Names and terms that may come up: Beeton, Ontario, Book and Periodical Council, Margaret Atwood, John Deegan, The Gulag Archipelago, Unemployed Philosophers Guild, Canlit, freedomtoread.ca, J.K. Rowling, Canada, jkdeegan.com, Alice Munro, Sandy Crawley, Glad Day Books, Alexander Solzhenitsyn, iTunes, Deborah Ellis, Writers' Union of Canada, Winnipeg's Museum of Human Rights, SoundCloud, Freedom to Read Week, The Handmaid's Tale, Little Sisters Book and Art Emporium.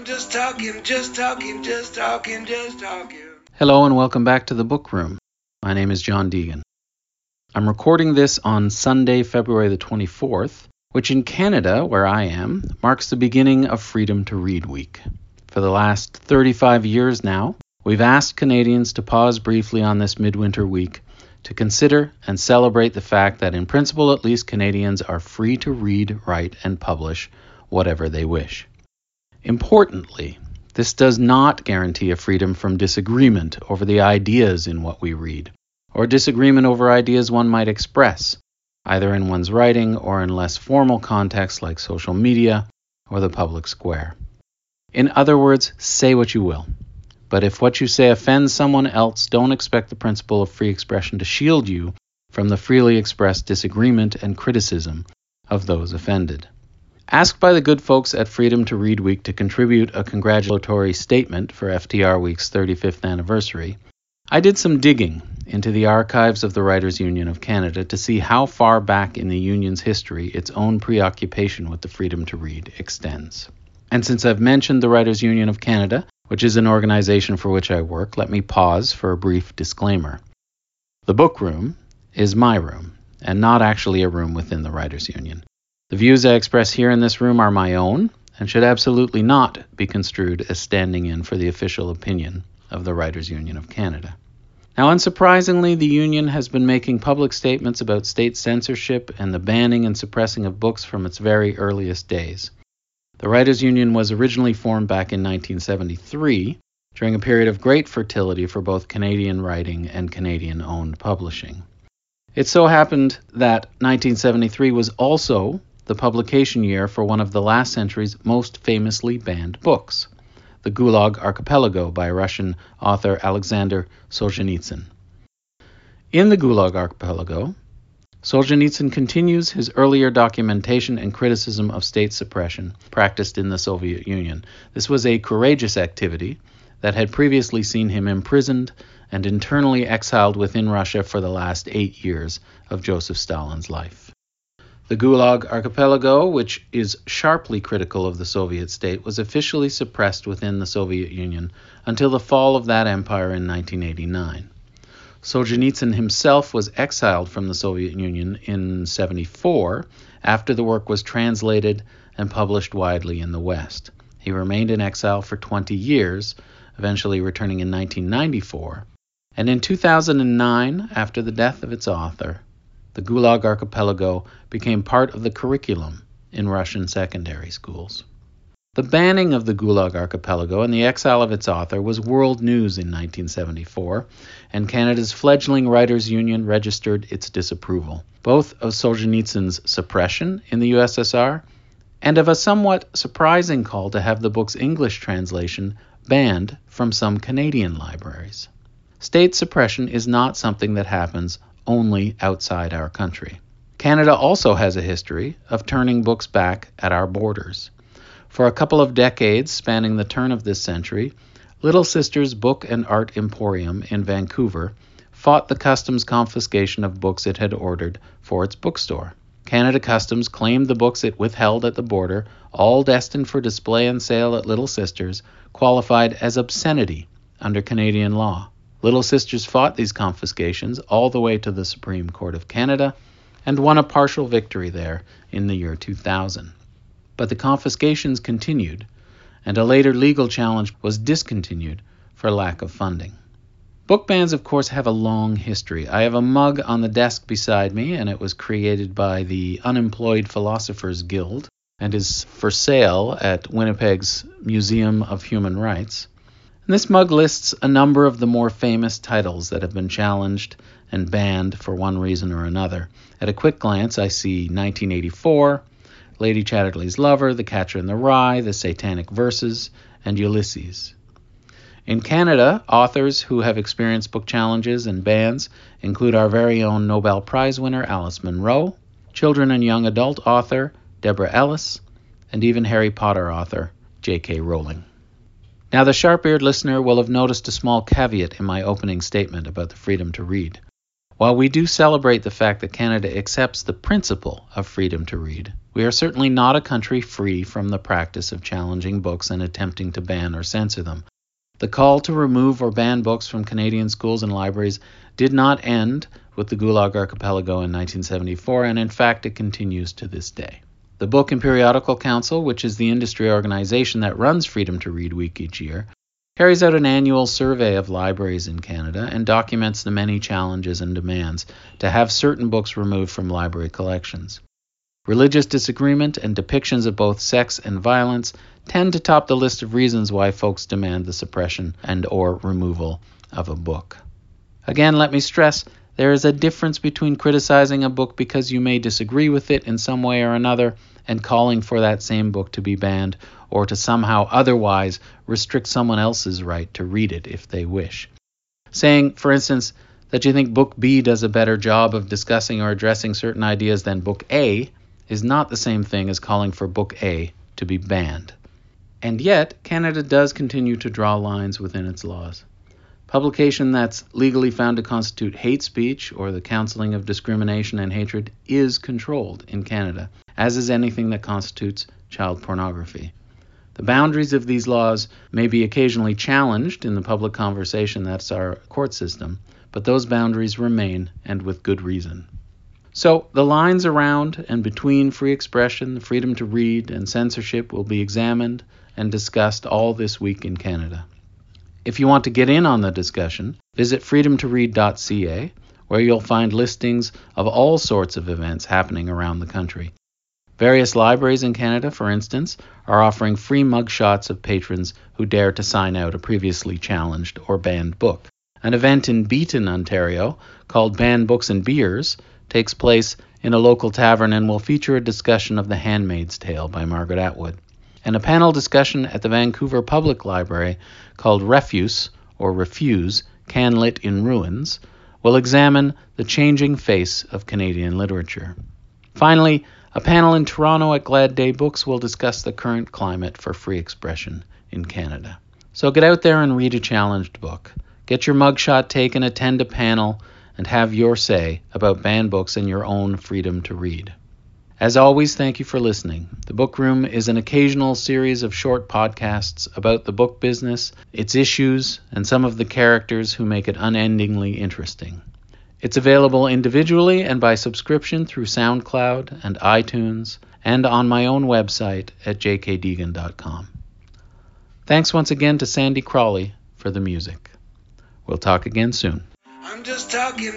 I'm just talking, just talking, just talking, just talking. Hello and welcome back to The Book Room. My name is John Deegan. I'm recording this on Sunday, February the 24th, which in Canada, where I am, marks the beginning of Freedom to Read Week. For the last 35 years now, we've asked Canadians to pause briefly on this midwinter week to consider and celebrate the fact that in principle at least Canadians are free to read, write, and publish whatever they wish. Importantly, this does not guarantee a freedom from disagreement over the ideas in what we read, or disagreement over ideas one might express, either in one's writing or in less formal contexts like social media or the public square. In other words, say what you will. But if what you say offends someone else, don't expect the principle of free expression to shield you from the freely expressed disagreement and criticism of those offended. Asked by the good folks at Freedom to Read Week to contribute a congratulatory statement for FTR Week's 35th anniversary, I did some digging into the archives of the Writers' Union of Canada to see how far back in the union's history its own preoccupation with the freedom to read extends. And since I've mentioned the Writers' Union of Canada, which is an organization for which I work, let me pause for a brief disclaimer. The Book Room is my room, and not actually a room within the Writers' Union. The views I express here in this room are my own, and should absolutely not be construed as standing in for the official opinion of the Writers' Union of Canada. Now, unsurprisingly, the union has been making public statements about state censorship and the banning and suppressing of books from its very earliest days. The Writers' Union was originally formed back in 1973, during a period of great fertility for both Canadian writing and Canadian-owned publishing. It so happened that 1973 was also the publication year for one of the last century's most famously banned books, The Gulag Archipelago by Russian author Alexander Solzhenitsyn. In The Gulag Archipelago, Solzhenitsyn continues his earlier documentation and criticism of state suppression practiced in the Soviet Union. This was a courageous activity that had previously seen him imprisoned and internally exiled within Russia for the last 8 years of Joseph Stalin's life. The Gulag Archipelago, which is sharply critical of the Soviet state, was officially suppressed within the Soviet Union until the fall of that empire in 1989. Solzhenitsyn himself was exiled from the Soviet Union in 1974 after the work was translated and published widely in the West. He remained in exile for 20 years, eventually returning in 1994. And in 2009, after the death of its author, the Gulag Archipelago became part of the curriculum in Russian secondary schools. The banning of the Gulag Archipelago and the exile of its author was world news in 1974, and Canada's fledgling Writers' Union registered its disapproval, both of Solzhenitsyn's suppression in the USSR and of a somewhat surprising call to have the book's English translation banned from some Canadian libraries. State suppression is not something that happens only outside our country. Canada also has a history of turning books back at our borders. For a couple of decades spanning the turn of this century, Little Sisters Book and Art Emporium in Vancouver fought the customs confiscation of books it had ordered for its bookstore. Canada Customs claimed the books it withheld at the border, all destined for display and sale at Little Sisters, qualified as obscenity under Canadian law. Little Sisters fought these confiscations all the way to the Supreme Court of Canada and won a partial victory there in the year 2000. But the confiscations continued, and a later legal challenge was discontinued for lack of funding. Book bans, of course, have a long history. I have a mug on the desk beside me, and it was created by the Unemployed Philosophers Guild and is for sale at Winnipeg's Museum of Human Rights. And this mug lists a number of the more famous titles that have been challenged and banned for one reason or another. At a quick glance, I see 1984, Lady Chatterley's Lover, The Catcher in the Rye, The Satanic Verses, and Ulysses. In Canada, authors who have experienced book challenges and bans include our very own Nobel Prize winner Alice Munro, children and young adult author Deborah Ellis, and even Harry Potter author J.K. Rowling. Now, the sharp-eared listener will have noticed a small caveat in my opening statement about the freedom to read. While we do celebrate the fact that Canada accepts the principle of freedom to read, we are certainly not a country free from the practice of challenging books and attempting to ban or censor them. The call to remove or ban books from Canadian schools and libraries did not end with the Gulag Archipelago in 1974, and in fact it continues to this day. The Book and Periodical Council, which is the industry organization that runs Freedom to Read Week each year, carries out an annual survey of libraries in Canada and documents the many challenges and demands to have certain books removed from library collections. Religious disagreement and depictions of both sex and violence tend to top the list of reasons why folks demand the suppression and or removal of a book. Again, let me stress, there is a difference between criticizing a book because you may disagree with it in some way or another and calling for that same book to be banned or to somehow otherwise restrict someone else's right to read it if they wish. Saying, for instance, that you think Book B does a better job of discussing or addressing certain ideas than Book A is not the same thing as calling for Book A to be banned. And yet, Canada does continue to draw lines within its laws. Publication that's legally found to constitute hate speech or the counseling of discrimination and hatred is controlled in Canada, as is anything that constitutes child pornography. The boundaries of these laws may be occasionally challenged in the public conversation, that's our court system, but those boundaries remain, and with good reason. So the lines around and between free expression, the freedom to read, and censorship will be examined and discussed all this week in Canada. If you want to get in on the discussion, visit freedomtoread.ca, where you'll find listings of all sorts of events happening around the country. Various libraries in Canada, for instance, are offering free mugshots of patrons who dare to sign out a previously challenged or banned book. An event in Beeton, Ontario, called Banned Books and Beers, takes place in a local tavern and will feature a discussion of The Handmaid's Tale by Margaret Atwood, and a panel discussion at the Vancouver Public Library called Refuse, or Refuse, Canlit in Ruins, will examine the changing face of Canadian literature. Finally, a panel in Toronto at Glad Day Books will discuss the current climate for free expression in Canada. So get out there and read a challenged book. Get your mugshot taken, attend a panel, and have your say about banned books and your own freedom to read. As always, thank you for listening. The Book Room is an occasional series of short podcasts about the book business, its issues, and some of the characters who make it unendingly interesting. It's available individually and by subscription through SoundCloud and iTunes, and on my own website at jkdeegan.com. Thanks once again to Sandy Crawley for the music. We'll talk again soon. I'm just talking.